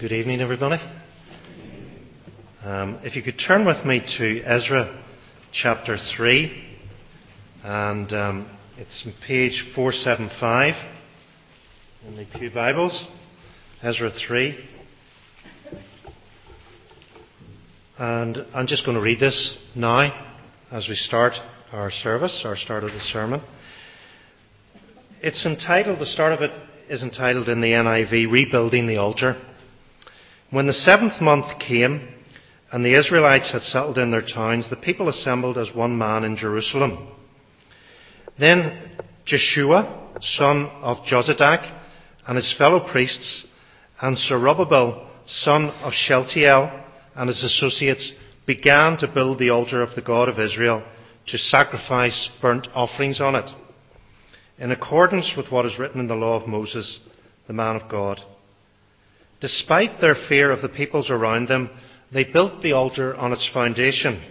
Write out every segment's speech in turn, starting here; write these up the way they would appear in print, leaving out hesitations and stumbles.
Good evening, everybody. If you could turn with me to Ezra chapter 3, and it's on page 475 in the Pew Bibles, Ezra 3. And I'm just going to read this now as we start our service, our start of the sermon. It's entitled, the start of it is entitled in the NIV, Rebuilding the Altar. When the 7th month came, and the Israelites had settled in their towns, the people assembled as one man in Jerusalem. Then Jeshua, son of Jozadak, and his fellow priests, and Zerubbabel, son of Shealtiel, and his associates, began to build the altar of the God of Israel, to sacrifice burnt offerings on it, in accordance with what is written in the law of Moses, the man of God. Despite their fear of the peoples around them, they built the altar on its foundation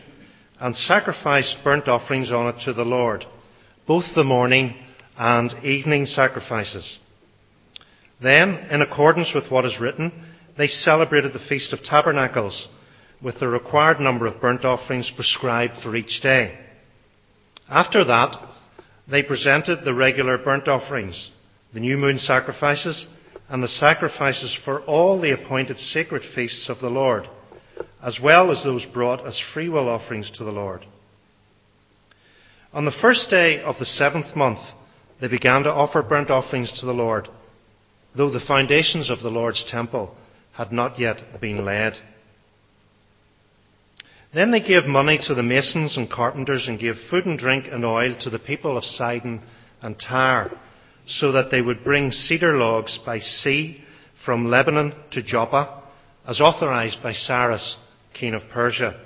and sacrificed burnt offerings on it to the Lord, both the morning and evening sacrifices. Then, in accordance with what is written, they celebrated the Feast of Tabernacles with the required number of burnt offerings prescribed for each day. After that, they presented the regular burnt offerings, the new moon sacrifices, and the sacrifices for all the appointed sacred feasts of the Lord, as well as those brought as freewill offerings to the Lord. On the first day of the 7th month, they began to offer burnt offerings to the Lord, though the foundations of the Lord's temple had not yet been laid. Then they gave money to the masons and carpenters and gave food and drink and oil to the people of Sidon and Tyre, so that they would bring cedar logs by sea from Lebanon to Joppa, as authorized by Saras, king of Persia.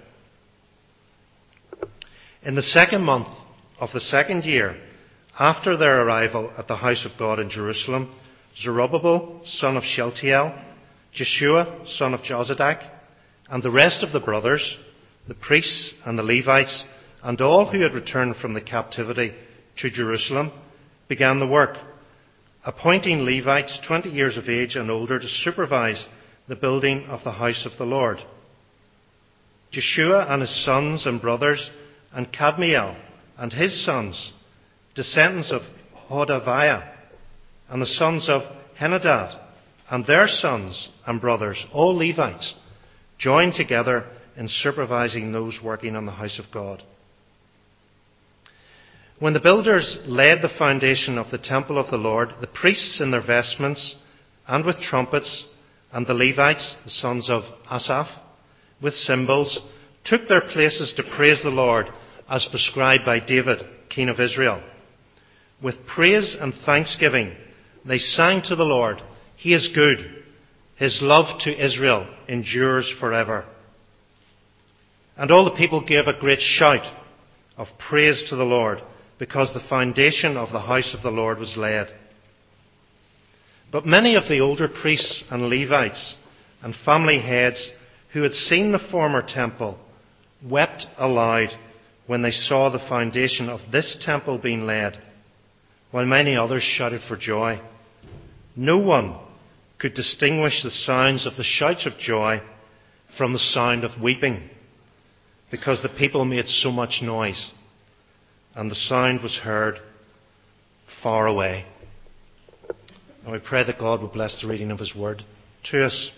In the 2nd month of the 2nd year, after their arrival at the house of God in Jerusalem, Zerubbabel, son of Shealtiel, Jeshua, son of Jozadak, and the rest of the brothers, the priests and the Levites, and all who had returned from the captivity to Jerusalem, began the work, appointing Levites 20 years of age and older to supervise the building of the house of the Lord. Jeshua and his sons and brothers, and Kadmiel and his sons, descendants of Hodaviah, and the sons of Henadad, and their sons and brothers, all Levites, joined together in supervising those working on the house of God. When the builders laid the foundation of the temple of the Lord, the priests in their vestments and with trumpets, and the Levites, the sons of Asaph, with cymbals, took their places to praise the Lord as prescribed by David, king of Israel. With praise and thanksgiving, they sang to the Lord, "He is good. His love to Israel endures forever." And all the people gave a great shout of praise to the Lord, because the foundation of the house of the Lord was laid. But many of the older priests and Levites and family heads who had seen the former temple wept aloud when they saw the foundation of this temple being laid, while many others shouted for joy. No one could distinguish the sounds of the shouts of joy from the sound of weeping, because the people made so much noise, and the sound was heard far away. And we pray that God will bless the reading of his word to us.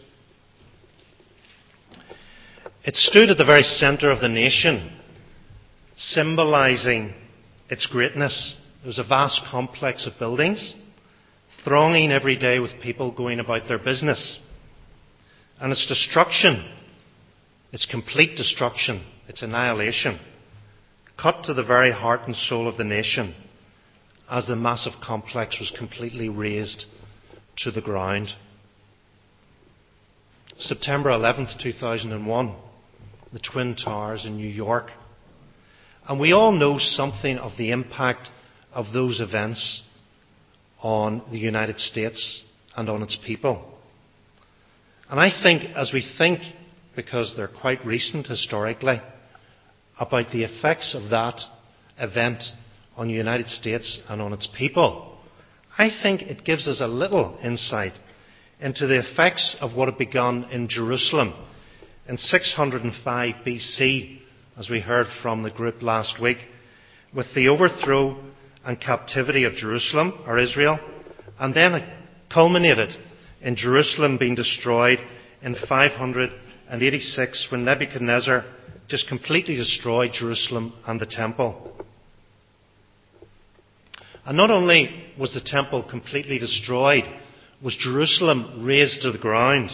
It stood at the very centre of the nation, symbolising its greatness. There was a vast complex of buildings, thronging every day with people going about their business. And its destruction, its complete destruction, its annihilation, cut to the very heart and soul of the nation, as the massive complex was completely razed to the ground. September 11th, 2001, the Twin Towers in New York. And we all know something of the impact of those events on the United States and on its people. And I think, as we think, because they're quite recent historically, about the effects of that event on the United States and on its people, I think it gives us a little insight into the effects of what had begun in Jerusalem in 605 BC, as we heard from the group last week, with the overthrow and captivity of Jerusalem, or Israel, and then it culminated in Jerusalem being destroyed in 586 when Nebuchadnezzar just completely destroyed Jerusalem and the temple. And not only was the temple completely destroyed, was Jerusalem razed to the ground.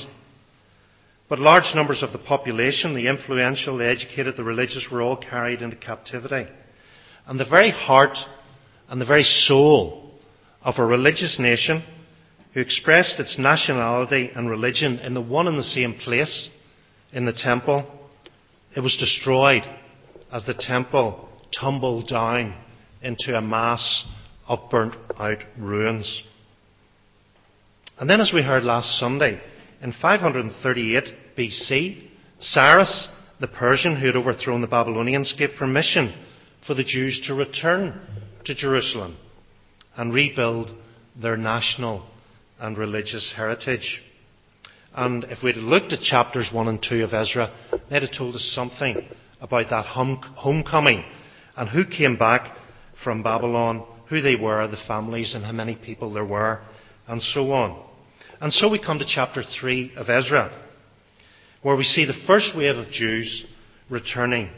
But large numbers of the population, the influential, the educated, the religious, were all carried into captivity. And the very heart and the very soul of a religious nation who expressed its nationality and religion in the one and the same place, in the temple, it was destroyed as the temple tumbled down into a mass of burnt out ruins. And then, as we heard last Sunday, in 538 BC, Cyrus, the Persian who had overthrown the Babylonians, gave permission for the Jews to return to Jerusalem and rebuild their national and religious heritage. And if we'd looked at chapters 1 and 2 of Ezra, they'd have told us something about that homecoming and who came back from Babylon, who they were, the families, and how many people there were, and so on. And so we come to chapter 3 of Ezra, where we see the first wave of Jews returning.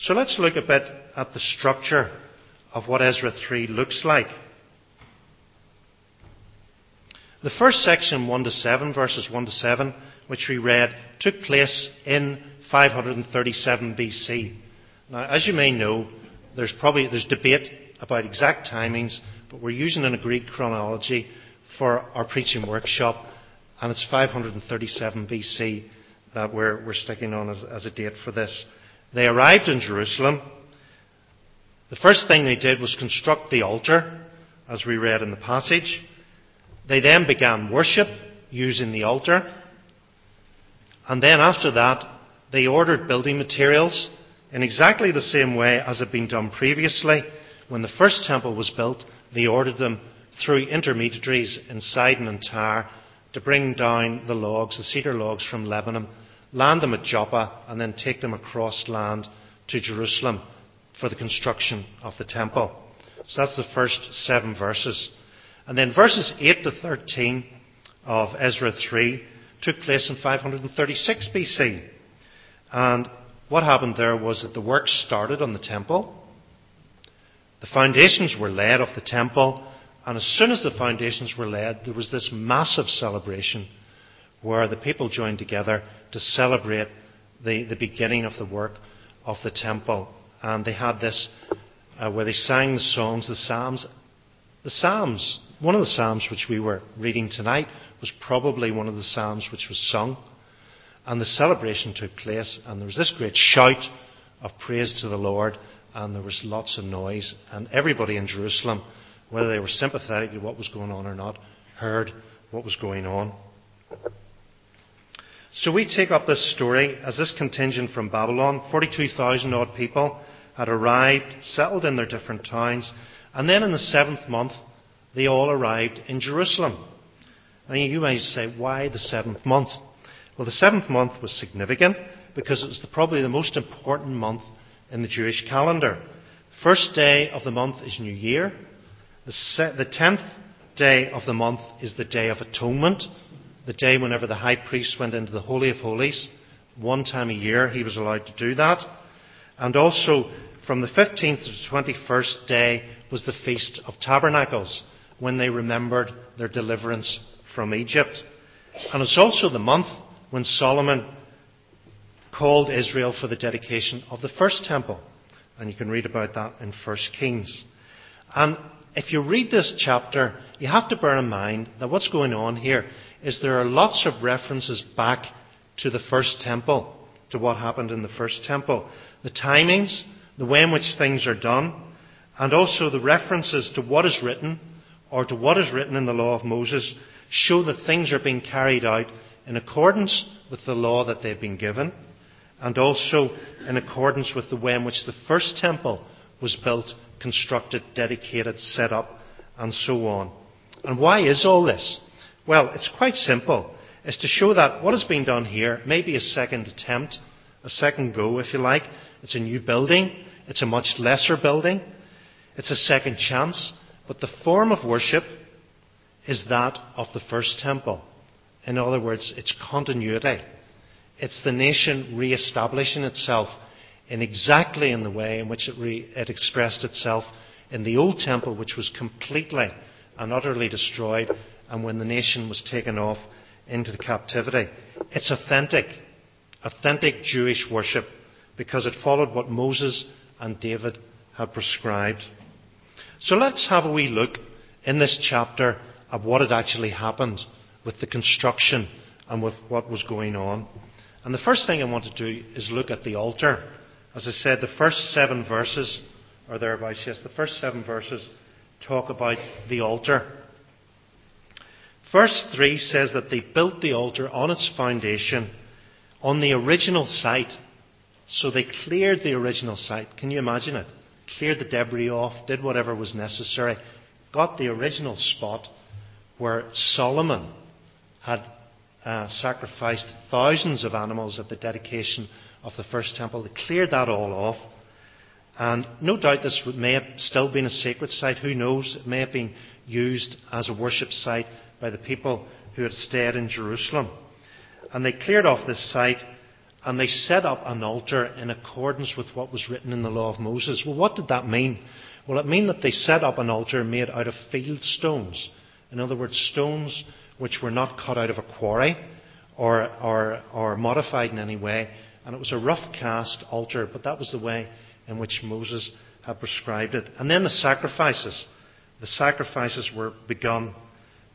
So let's look a bit at the structure of what Ezra 3 looks like. The first section, 1-7, verses 1-7, which we read, took place in 537 BC. Now, as you may know, there's debate about exact timings, but we're using an agreed chronology for our preaching workshop, and it's 537 BC that we're sticking on as a date for this. They arrived in Jerusalem. The first thing they did was construct the altar, as we read in the passage. They then began worship using the altar. And then after that, they ordered building materials in exactly the same way as had been done previously. When the first temple was built, they ordered them through intermediaries in Sidon and Tyre to bring down the logs, the cedar logs from Lebanon, land them at Joppa, and then take them across land to Jerusalem for the construction of the temple. So that's the first 7 verses. And then verses 8-13 of Ezra 3 took place in 536 BC. And what happened there was that the work started on the temple. The foundations were laid of the temple. And as soon as the foundations were laid, there was this massive celebration where the people joined together to celebrate the beginning of the work of the temple. And they had this where they sang the songs, the psalms. The psalms, one of the psalms which we were reading tonight was probably one of the psalms which was sung. And the celebration took place, and there was this great shout of praise to the Lord, and there was lots of noise. And everybody in Jerusalem, whether they were sympathetic to what was going on or not, heard what was going on. So we take up this story as this contingent from Babylon, 42,000 odd people, had arrived, settled in their different towns, and then in the 7th month they all arrived in Jerusalem. And you may say, why the 7th month? Well, the 7th month was significant because it was probably the most important month in the Jewish calendar. First day of the month is New Year. The 10th day of the month is the Day of Atonement, the day whenever the high priest went into the Holy of Holies. One time a year he was allowed to do that. And also from the 15th to the 21st day was the Feast of Tabernacles, when they remembered their deliverance from Egypt. And it's also the month when Solomon called Israel for the dedication of the first temple. And you can read about that in 1 Kings. And if you read this chapter, you have to bear in mind that what's going on here is there are lots of references back to the first temple, to what happened in the first temple. The timings, the way in which things are done, and also the references to what is written, or to what is written in the law of Moses, show that things are being carried out in accordance with the law that they've been given, and also in accordance with the way in which the first temple was built, constructed, dedicated, set up, and so on. And why is all this? Well, it's quite simple. is to show that what has been done here may be a second attempt, a second go, if you like. It's a new building. It's a much lesser building. It's a second chance. But the form of worship is that of the first temple. In other words, it's continuity. It's the nation re-establishing itself in exactly in the way in which it expressed itself in the old temple, which was completely and utterly destroyed, and when the nation was taken off into the captivity. It's authentic Jewish worship, because it followed what Moses and David had prescribed. So let's have a wee look in this chapter at what had actually happened with the construction and with what was going on. And the first thing I want to do is look at the altar. As I said, the first 7 verses, or thereabouts, yes, the first 7 verses talk about the altar. Verse 3 says that they built the altar on its foundation, on the original site. So they cleared the original site. Can you imagine it? Cleared the debris off, did whatever was necessary, got the original spot where Solomon had sacrificed thousands of animals at the dedication of the first temple. They cleared that all off. And no doubt this may have still been a sacred site. Who knows? It may have been used as a worship site by the people who had stayed in Jerusalem. And they cleared off this site, and they set up an altar in accordance with what was written in the law of Moses. Well, what did that mean? Well, it meant that they set up an altar made out of field stones. In other words, stones which were not cut out of a quarry or modified in any way. And it was a rough cast altar, but that was the way in which Moses had prescribed it. And then the sacrifices. The sacrifices were begun.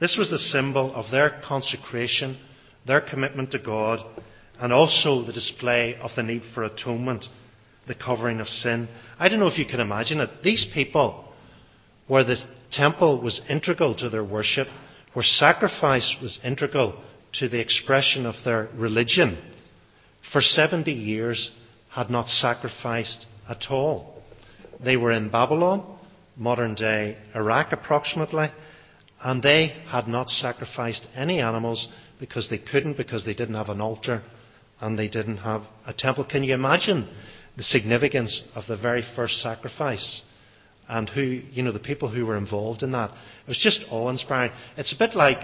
This was the symbol of their consecration, their commitment to God, and also the display of the need for atonement, the covering of sin. I don't know if you can imagine it. These people, where the temple was integral to their worship, where sacrifice was integral to the expression of their religion, for 70 years had not sacrificed at all. They were in Babylon, modern day Iraq approximately, and they had not sacrificed any animals because they couldn't, because they didn't have an altar and they didn't have a temple. Can you imagine the significance of the very first sacrifice and who, you know, the people who were involved in that? It was just awe-inspiring. It's a bit like,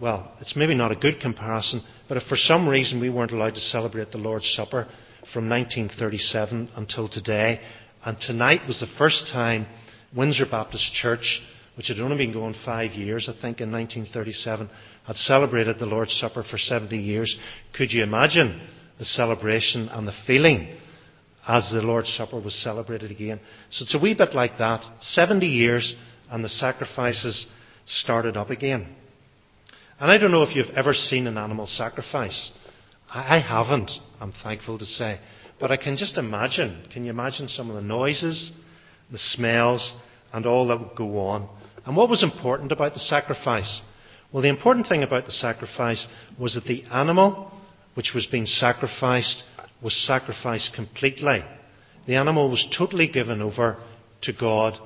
well, it's maybe not a good comparison, but if for some reason we weren't allowed to celebrate the Lord's Supper from 1937 until today, and tonight was the first time Windsor Baptist Church, which had only been going 5 years, I think, in 1937, had celebrated the Lord's Supper for 70 years. Could you imagine the celebration and the feeling as the Lord's Supper was celebrated again? So it's a wee bit like that. 70 years and the sacrifices started up again. And I don't know if you've ever seen an animal sacrifice. I haven't, I'm thankful to say. But I can just imagine. Can you imagine some of the noises, the smells, and all that would go on? And what was important about the sacrifice? Well, the important thing about the sacrifice was that the animal which was being sacrificed was sacrificed completely. The animal was totally given over to God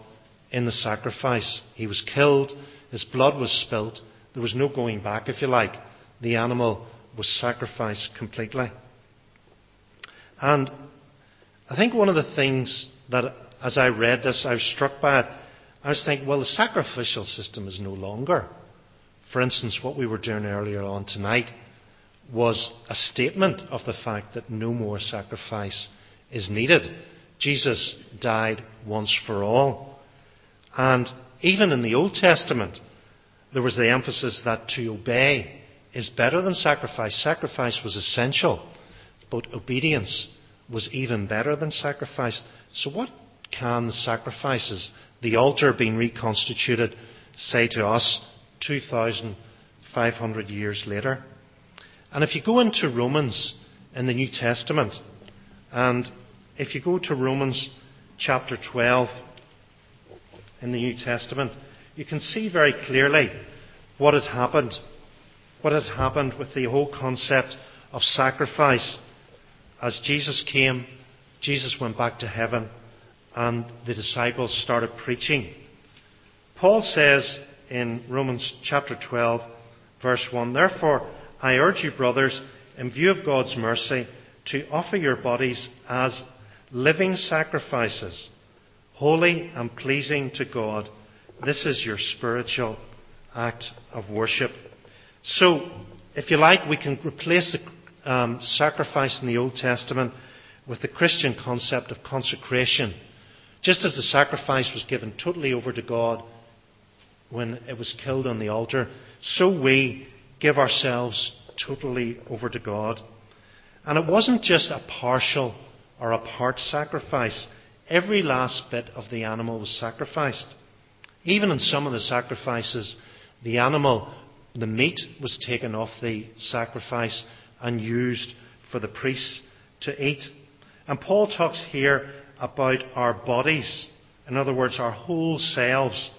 in the sacrifice. He was killed. His blood was spilt. There was no going back, if you like. The animal was sacrificed completely. And I think one of the things that, as I read this, I was struck by it. I was thinking, well, the sacrificial system is no longer. For instance, what we were doing earlier on tonight was a statement of the fact that no more sacrifice is needed. Jesus died once for all. And even in the Old Testament, there was the emphasis that to obey is better than sacrifice. Sacrifice was essential, but obedience was even better than sacrifice. So what can the sacrifices, the altar being reconstituted, say to us 2,500 years later? And if you go into Romans in the New Testament, and if you go to Romans chapter 12 in the New Testament, you can see very clearly what had happened. What had happened with the whole concept of sacrifice. As Jesus came, Jesus went back to heaven, and the disciples started preaching. Paul says in Romans chapter 12, verse 1, "Therefore, I urge you, brothers, in view of God's mercy, to offer your bodies as living sacrifices, holy and pleasing to God. This is your spiritual act of worship. So, if you like, we can replace the sacrifice in the Old Testament with the Christian concept of consecration. Just as the sacrifice was given totally over to God when it was killed on the altar, so we give ourselves totally over to God. And it wasn't just a partial or a part sacrifice. Every last bit of the animal was sacrificed. Even in some of the sacrifices, the animal, the meat, was taken off the sacrifice and used for the priests to eat. And Paul talks here about our bodies, in other words, our whole selves,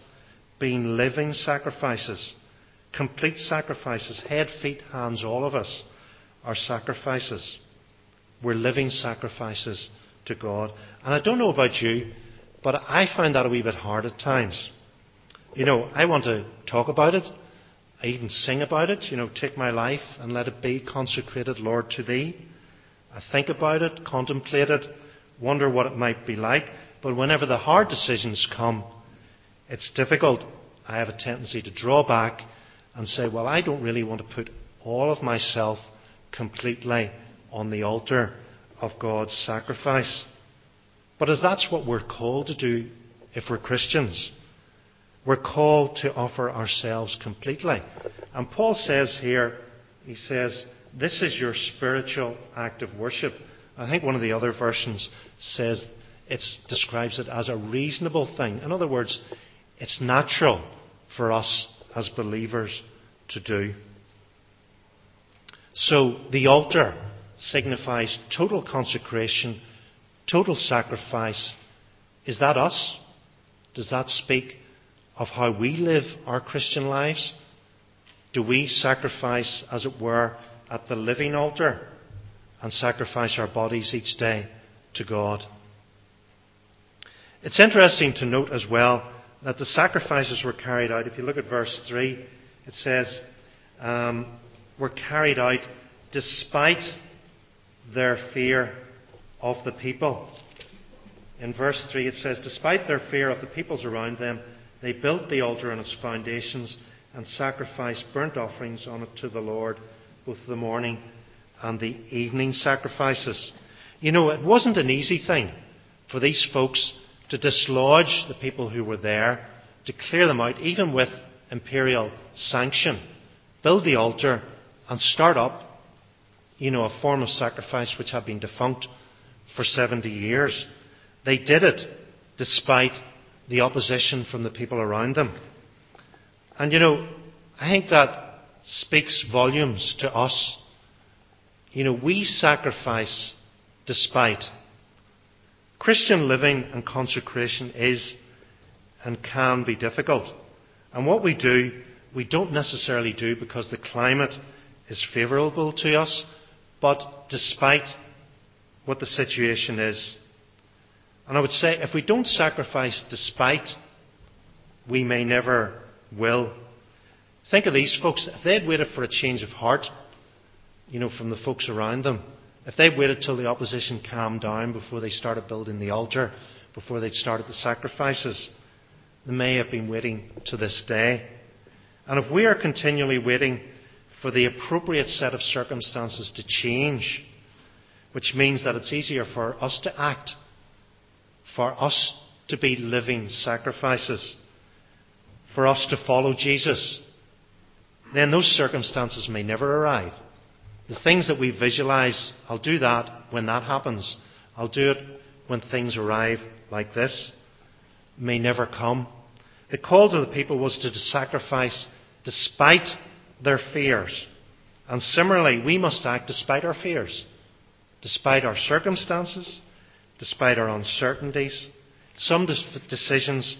being living sacrifices, complete sacrifices, head, feet, hands, all of us are sacrifices. We're living sacrifices to God. And I don't know about you, but I find that a wee bit hard at times. You know, I want to talk about it. I even sing about it. You know, take my life and let it be consecrated, Lord, to Thee. I think about it, contemplate it, wonder what it might be like. But whenever the hard decisions come, it's difficult. I have a tendency to draw back and say, well, I don't really want to put all of myself completely on the altar of God's sacrifice. But as that's what we're called to do if we're Christians. We're called to offer ourselves completely. And Paul says here, he says, this is your spiritual act of worship. I think one of the other versions says, it describes it as a reasonable thing. In other words, it's natural for us as believers to do. So the altar signifies total consecration, total sacrifice. Is that us? Does that speak of how we live our Christian lives? Do we sacrifice, as it were, at the living altar and sacrifice our bodies each day to God? It's interesting to note as well that the sacrifices were carried out. If you look at verse 3, it says, were carried out despite their fear of the people. In verse 3 it says, despite their fear of the peoples around them, they built the altar on its foundations and sacrificed burnt offerings on it to the Lord, both the morning and the evening sacrifices. You know, it wasn't an easy thing for these folks to dislodge the people who were there, to clear them out, even with imperial sanction. Build the altar and start up, you know, a form of sacrifice which had been defunct for 70 years. They did it despite the opposition from the people around them. And you know, I think that speaks volumes to us. You know, we sacrifice despite. Christian living and consecration is and can be difficult. And what we do, we don't necessarily do because the climate is favourable to us, but despite what the situation is. And I would say if we don't sacrifice despite, we may never will. Think of these folks. If they'd waited for a change of heart, you know, from the folks around them, if they waited till the opposition calmed down before they started building the altar, before they'd started the sacrifices, they may have been waiting to this day. And if we are continually waiting for the appropriate set of circumstances to change, which means that it's easier for us to act, for us to be living sacrifices, for us to follow Jesus, then those circumstances may never arrive. The things that we visualize, I'll do that when that happens. I'll do it when things arrive like this, may never come. The call to the people was to sacrifice despite their fears. And similarly, we must act despite our fears, despite our circumstances, despite our uncertainties. Some decisions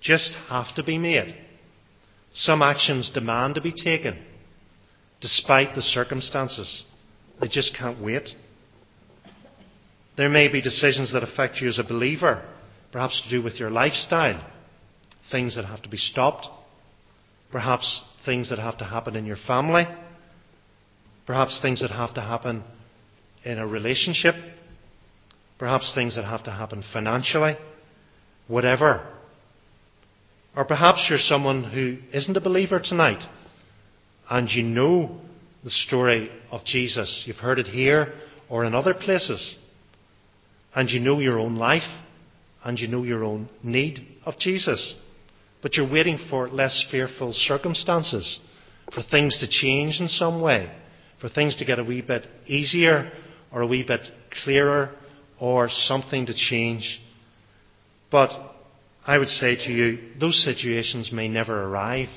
just have to be made. Some actions demand to be taken. Despite the circumstances, they just can't wait. There may be decisions that affect you as a believer, perhaps to do with your lifestyle, things that have to be stopped, perhaps things that have to happen in your family, Perhaps things that have to happen in a relationship. Perhaps things that have to happen financially. Whatever. Or perhaps you're someone who isn't a believer tonight, and you know the story of Jesus. You've heard it here or in other places. And you know your own life, and you know your own need of Jesus. But you're waiting for less fearful circumstances, for things to change in some way, for things to get a wee bit easier or a wee bit clearer or something to change. But I would say to you, those situations may never arrive.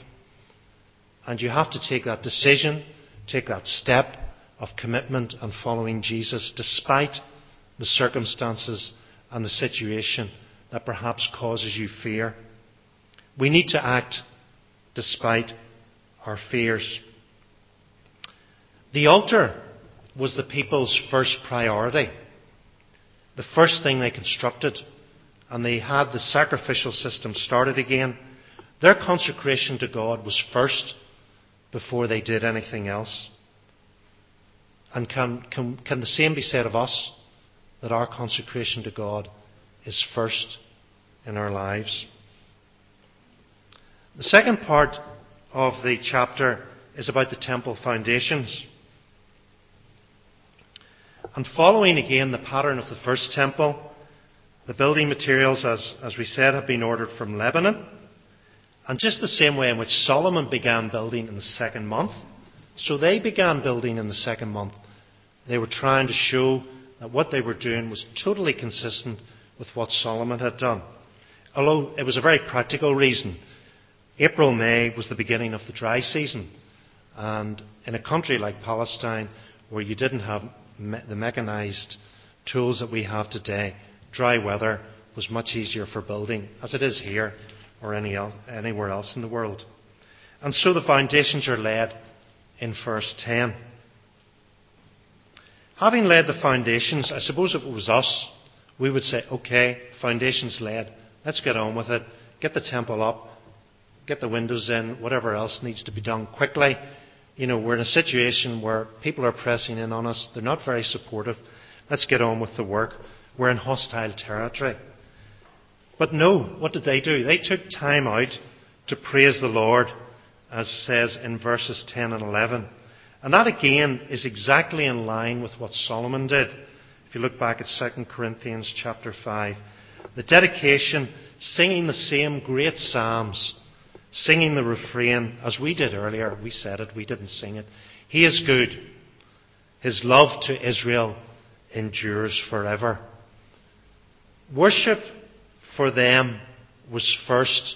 And you have to take that decision, take that step of commitment and following Jesus despite the circumstances and the situation that perhaps causes you fear. We need to act despite our fears. The altar was the people's first priority. The first thing they constructed, and they had the sacrificial system started again. Their consecration to God was first before they did anything else. And can the same be said of us, that our consecration to God is first in our lives? The second part of the chapter is about the temple foundations. And following again the pattern of the first temple, the building materials, as we said, have been ordered from Lebanon. And just the same way in which Solomon began building in the second month, so they began building in the second month. They were trying to show that what they were doing was totally consistent with what Solomon had done. Although it was a very practical reason. April, May was the beginning of the dry season. And in a country like Palestine, where you didn't have the mechanized tools that we have today, dry weather was much easier for building, as it is here or anywhere else in the world. And so the foundations are laid in verse 10. Having laid the foundations, I suppose if it was us, we would say, okay, foundations laid, let's get on with it, get the temple up, get the windows in, whatever else needs to be done quickly. You know, we're in a situation where people are pressing in on us, they're not very supportive, let's get on with the work. We're in hostile territory. But no, what did they do? They took time out to praise the Lord, as says in verses 10 and 11. And that again is exactly in line with what Solomon did. If you look back at 2 Corinthians chapter 5, the dedication, singing the same great psalms, singing the refrain, as we did earlier, we said it, we didn't sing it. He is good. His love to Israel endures forever. Worship for them was first.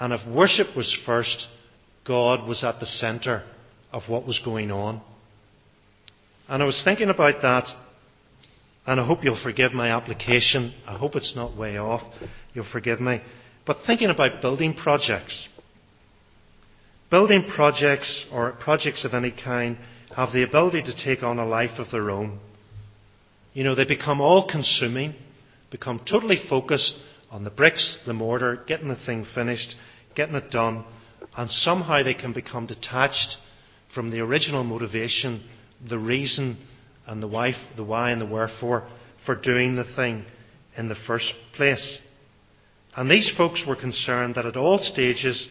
And if worship was first, God was at the centre of what was going on. And I was thinking about that, and I hope you'll forgive my application. I hope it's not way off. You'll forgive me. But thinking about building projects or projects of any kind have the ability to take on a life of their own. You know, they become all-consuming, become totally focused on the bricks, the mortar, getting the thing finished, getting it done, and somehow they can become detached from the original motivation, the reason, and the why and the wherefore for doing the thing in the first place. And these folks were concerned that at all stages,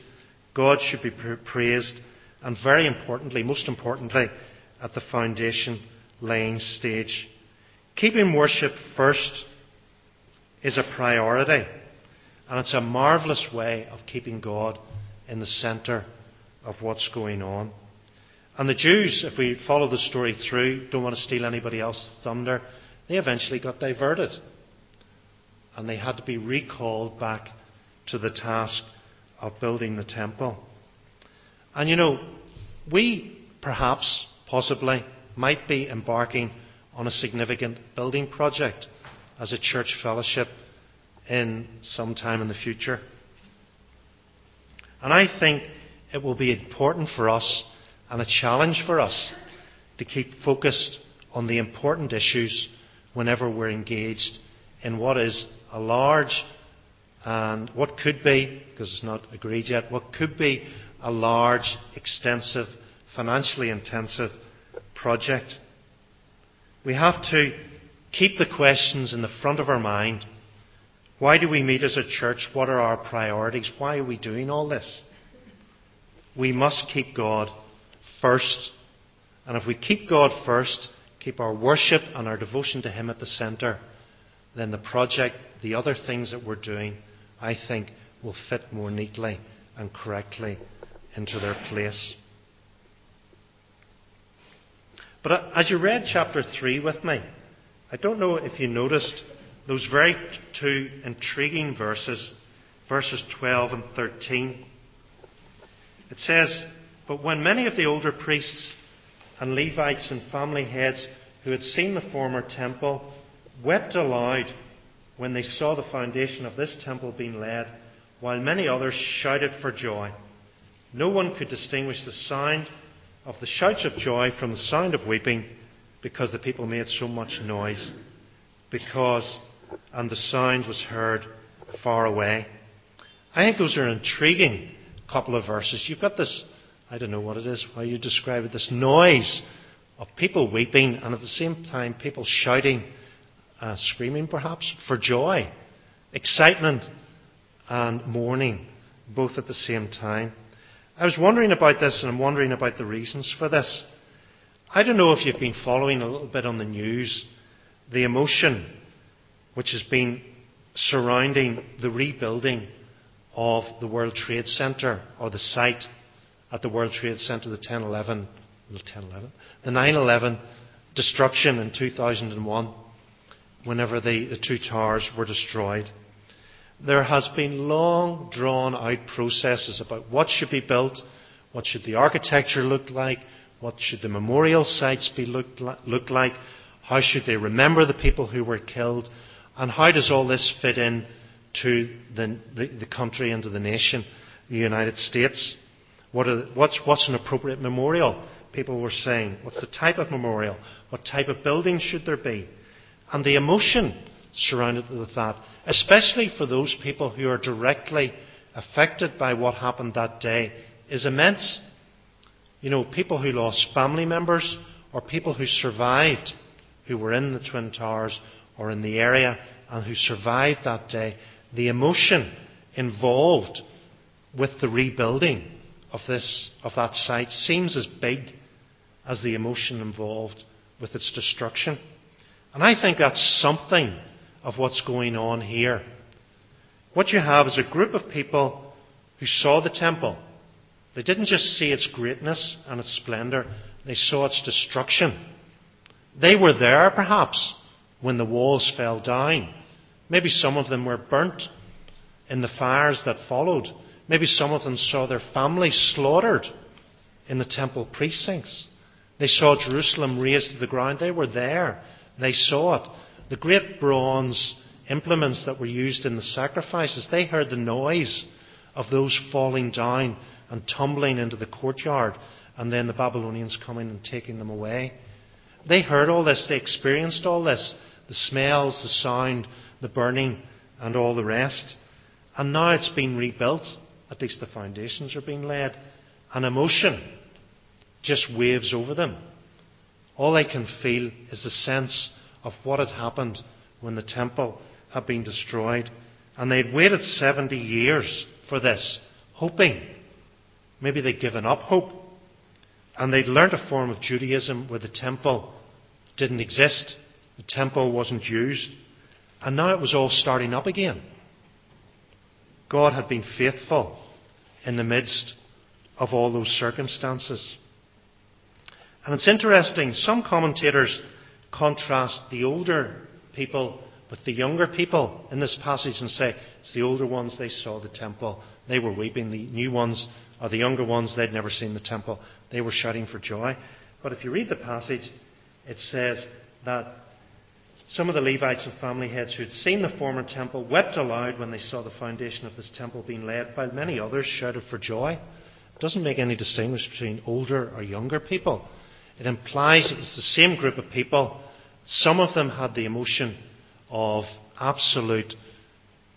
God should be praised, and very importantly, most importantly, at the foundation laying stage. Keeping worship first is a priority, and it's a marvellous way of keeping God in the centre of what's going on. And the Jews, if we follow the story through, don't want to steal anybody else's thunder, they eventually got diverted. And they had to be recalled back to the task of building the temple. And you know, we perhaps, possibly, might be embarking on a significant building project as a church fellowship in some time in the future. And I think it will be important for us and a challenge for us to keep focused on the important issues whenever we're engaged in what is a large and what could be, because it's not agreed yet, what could be a large, extensive, financially intensive project. We have to keep the questions in the front of our mind. Why do we meet as a church? What are our priorities? Why are we doing all this? We must keep God first. And if we keep God first, keep our worship and our devotion to Him at the centre, then the project, the other things that we're doing, I think will fit more neatly and correctly into their place. But as you read chapter 3 with me, I don't know if you noticed those very two intriguing verses, verses 12 and 13. It says, "But when many of the older priests and Levites and family heads who had seen the former temple wept aloud when they saw the foundation of this temple being laid, while many others shouted for joy. No one could distinguish the sound of the shouts of joy from the sound of weeping, because the people made so much noise, and the sound was heard far away." I think those are intriguing couple of verses. You've got this, I don't know what it is, how you describe it, this noise of people weeping and at the same time people shouting, screaming perhaps, for joy, excitement and mourning, both at the same time. I was wondering about this, and I'm wondering about the reasons for this. I don't know if you've been following a little bit on the news, the emotion which has been surrounding the rebuilding of the World Trade Center, or the site at the World Trade Center, the 9/11 destruction in 2001, whenever the two towers were destroyed. There has been long drawn out processes about what should be built, what should the architecture look like, what should the memorial sites look like, how should they remember the people who were killed, and how does all this fit in to the country and to the nation, the United States. What's an appropriate memorial? People were saying, what's the type of memorial? What type of building should there be? And the emotion surrounded with that, especially for those people who are directly affected by what happened that day, is immense. You know, people who lost family members, or people who survived, who were in the Twin Towers or in the area and who survived that day, the emotion involved with the rebuilding of that site seems as big as the emotion involved with its destruction. And I think that's something of what's going on here. What you have is a group of people who saw the temple. They didn't just see its greatness and its splendour, they saw its destruction. They were there, perhaps, when the walls fell down. Maybe some of them were burnt in the fires that followed. Maybe some of them saw their families slaughtered in the temple precincts. They saw Jerusalem razed to the ground. They were there. They saw it. The great bronze implements that were used in the sacrifices, they heard the noise of those falling down and tumbling into the courtyard, and then the Babylonians coming and taking them away. They heard all this. They experienced all this. The smells, the sound, the burning, and all the rest. And now it's been rebuilt. At least the foundations are being laid. And emotion just waves over them. All they can feel is the sense of what had happened when the temple had been destroyed. And they'd waited 70 years for this, hoping. Maybe they'd given up hope. And they'd learnt a form of Judaism where the temple didn't exist. The temple wasn't used. And now it was all starting up again. God had been faithful in the midst of all those circumstances. And it's interesting, some commentators contrast the older people with the younger people in this passage and say, it's the older ones, they saw the temple, they were weeping. The new ones, or the younger ones, they'd never seen the temple, they were shouting for joy. But if you read the passage, it says that some of the Levites and family heads who had seen the former temple wept aloud when they saw the foundation of this temple being laid, while many others shouted for joy. It doesn't make any distinction between older or younger people. It implies it was the same group of people. Some of them had the emotion of absolute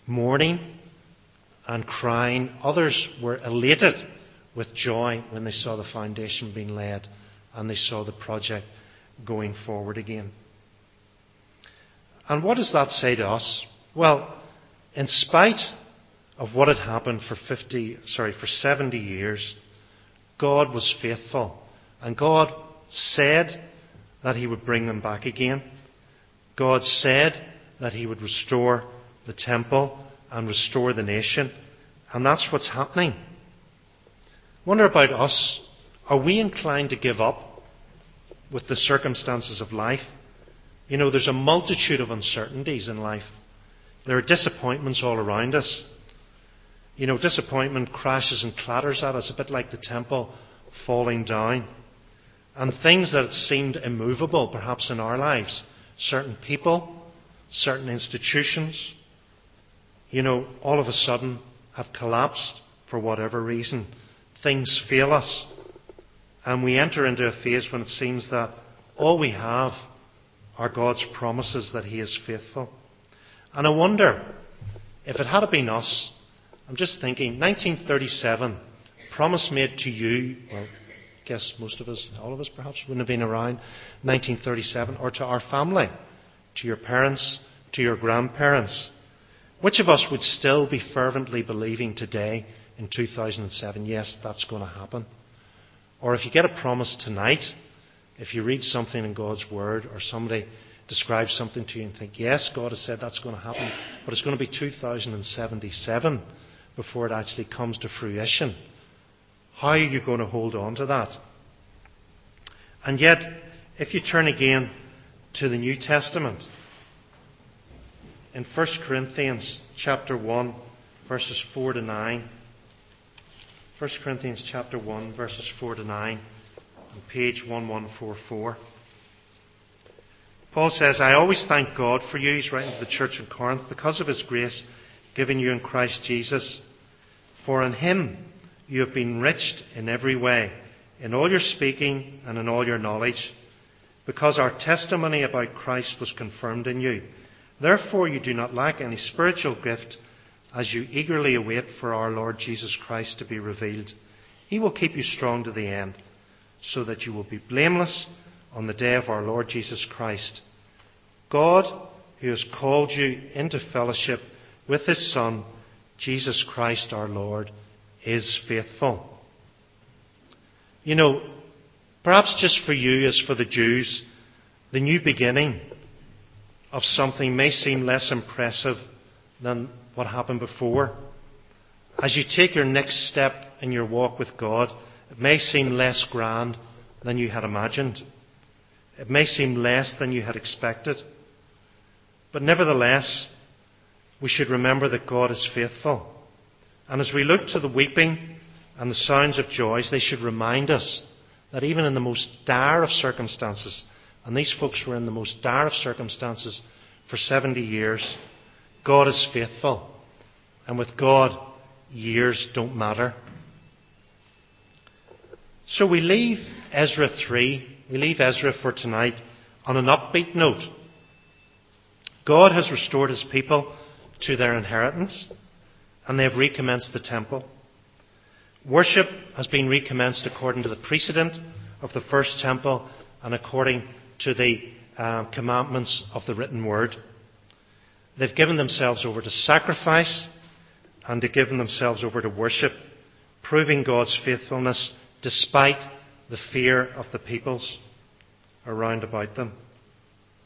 mourning and crying. Others were elated with joy when they saw the foundation being laid and they saw the project going forward again. And what does that say to us? Well, in spite of what had happened for 70 years, God was faithful, and God said that he would bring them back again. God said that he would restore the temple and restore the nation, and that's what's happening. Wonder about us. Are we inclined to give up with the circumstances of life? You know, there's a multitude of uncertainties in life. There are disappointments all around us. You know, disappointment crashes and clatters at us, a bit like the temple falling down. And things that seemed immovable, perhaps in our lives, certain people, certain institutions, you know, all of a sudden have collapsed for whatever reason. Things fail us. And we enter into a phase when it seems that all we have are God's promises that he is faithful. And I wonder, if it had been us, I'm just thinking, 1937, promise made to you, well, I guess most of us, all of us perhaps, wouldn't have been around 1937, or to our family, to your parents, to your grandparents. Which of us would still be fervently believing today in 2007, yes, that's going to happen? Or if you get a promise tonight, if you read something in God's Word or somebody describes something to you and think, yes, God has said that's going to happen, but it's going to be 2077 before it actually comes to fruition. How are you going to hold on to that? And yet, if you turn again to the New Testament, in 1 Corinthians chapter 1, verses 4 to 9, 1 Corinthians chapter 1, verses 4 to 9, on page 1144. Paul says, I always thank God for you, he's writing to the church in Corinth, because of his grace given you in Christ Jesus. For in him you have been enriched in every way, in all your speaking and in all your knowledge, because our testimony about Christ was confirmed in you. Therefore you do not lack any spiritual gift as you eagerly await for our Lord Jesus Christ to be revealed. He will keep you strong to the end, so that you will be blameless on the day of our Lord Jesus Christ. God, who has called you into fellowship with his Son, Jesus Christ our Lord, is faithful. You know, perhaps just for you, as for the Jews, the new beginning of something may seem less impressive than what happened before. As you take your next step in your walk with God, it may seem less grand than you had imagined. It may seem less than you had expected. But nevertheless, we should remember that God is faithful. And as we look to the weeping and the sounds of joys, they should remind us that even in the most dire of circumstances, and these folks were in the most dire of circumstances for 70 years, God is faithful. And with God, years don't matter. So we leave Ezra 3, we leave Ezra for tonight on an upbeat note. God has restored his people to their inheritance, and they have recommenced the temple. Worship has been recommenced according to the precedent of the first temple and according to the commandments of the written word. They've given themselves over to sacrifice and they've given themselves over to worship, proving God's faithfulness despite the fear of the peoples around about them.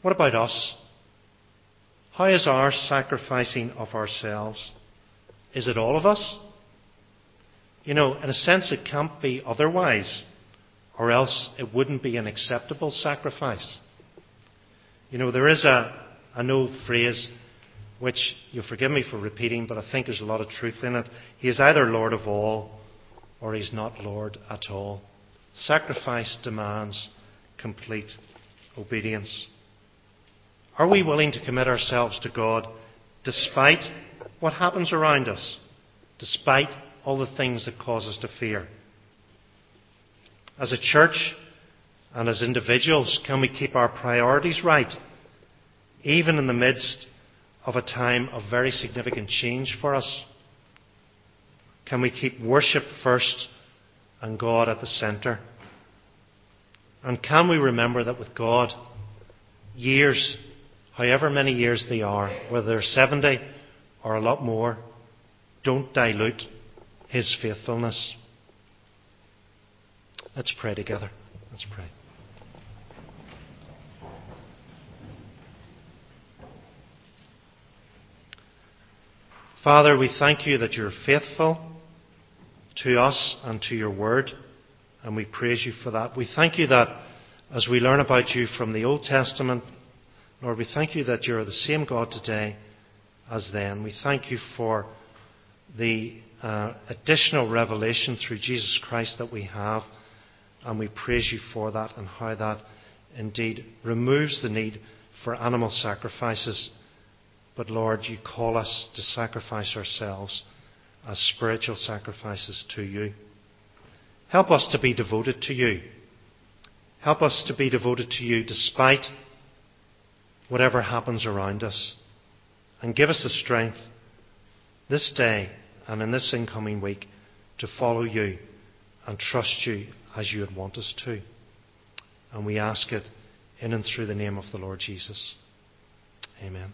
What about us? How is our sacrificing of ourselves? Is it all of us? You know, in a sense it can't be otherwise, or else it wouldn't be an acceptable sacrifice. You know, there is an old phrase, which you'll forgive me for repeating, but I think there's a lot of truth in it. He is either Lord of all, or he's not Lord at all. Sacrifice demands complete obedience. Are we willing to commit ourselves to God despite what happens around us, despite all the things that cause us to fear? As a church and as individuals, can we keep our priorities right, even in the midst of a time of very significant change for us? Can we keep worship first and God at the centre? And can we remember that with God, years, however many years they are, whether they're 70 or a lot more, don't dilute His faithfulness. Let's pray together. Let's pray. Father, we thank You that You're faithful to us and to Your word, and we praise You for that. We thank You that as we learn about You from the Old Testament, Lord, we thank You that You're the same God today as then. We thank You for the additional revelation through Jesus Christ that we have, and we praise You for that and how that indeed removes the need for animal sacrifices. But Lord, You call us to sacrifice ourselves as spiritual sacrifices to You. Help us to be devoted to You. Help us to be devoted to You despite whatever happens around us. And give us the strength this day and in this incoming week to follow You and trust You as You would want us to. And we ask it in and through the name of the Lord Jesus. Amen.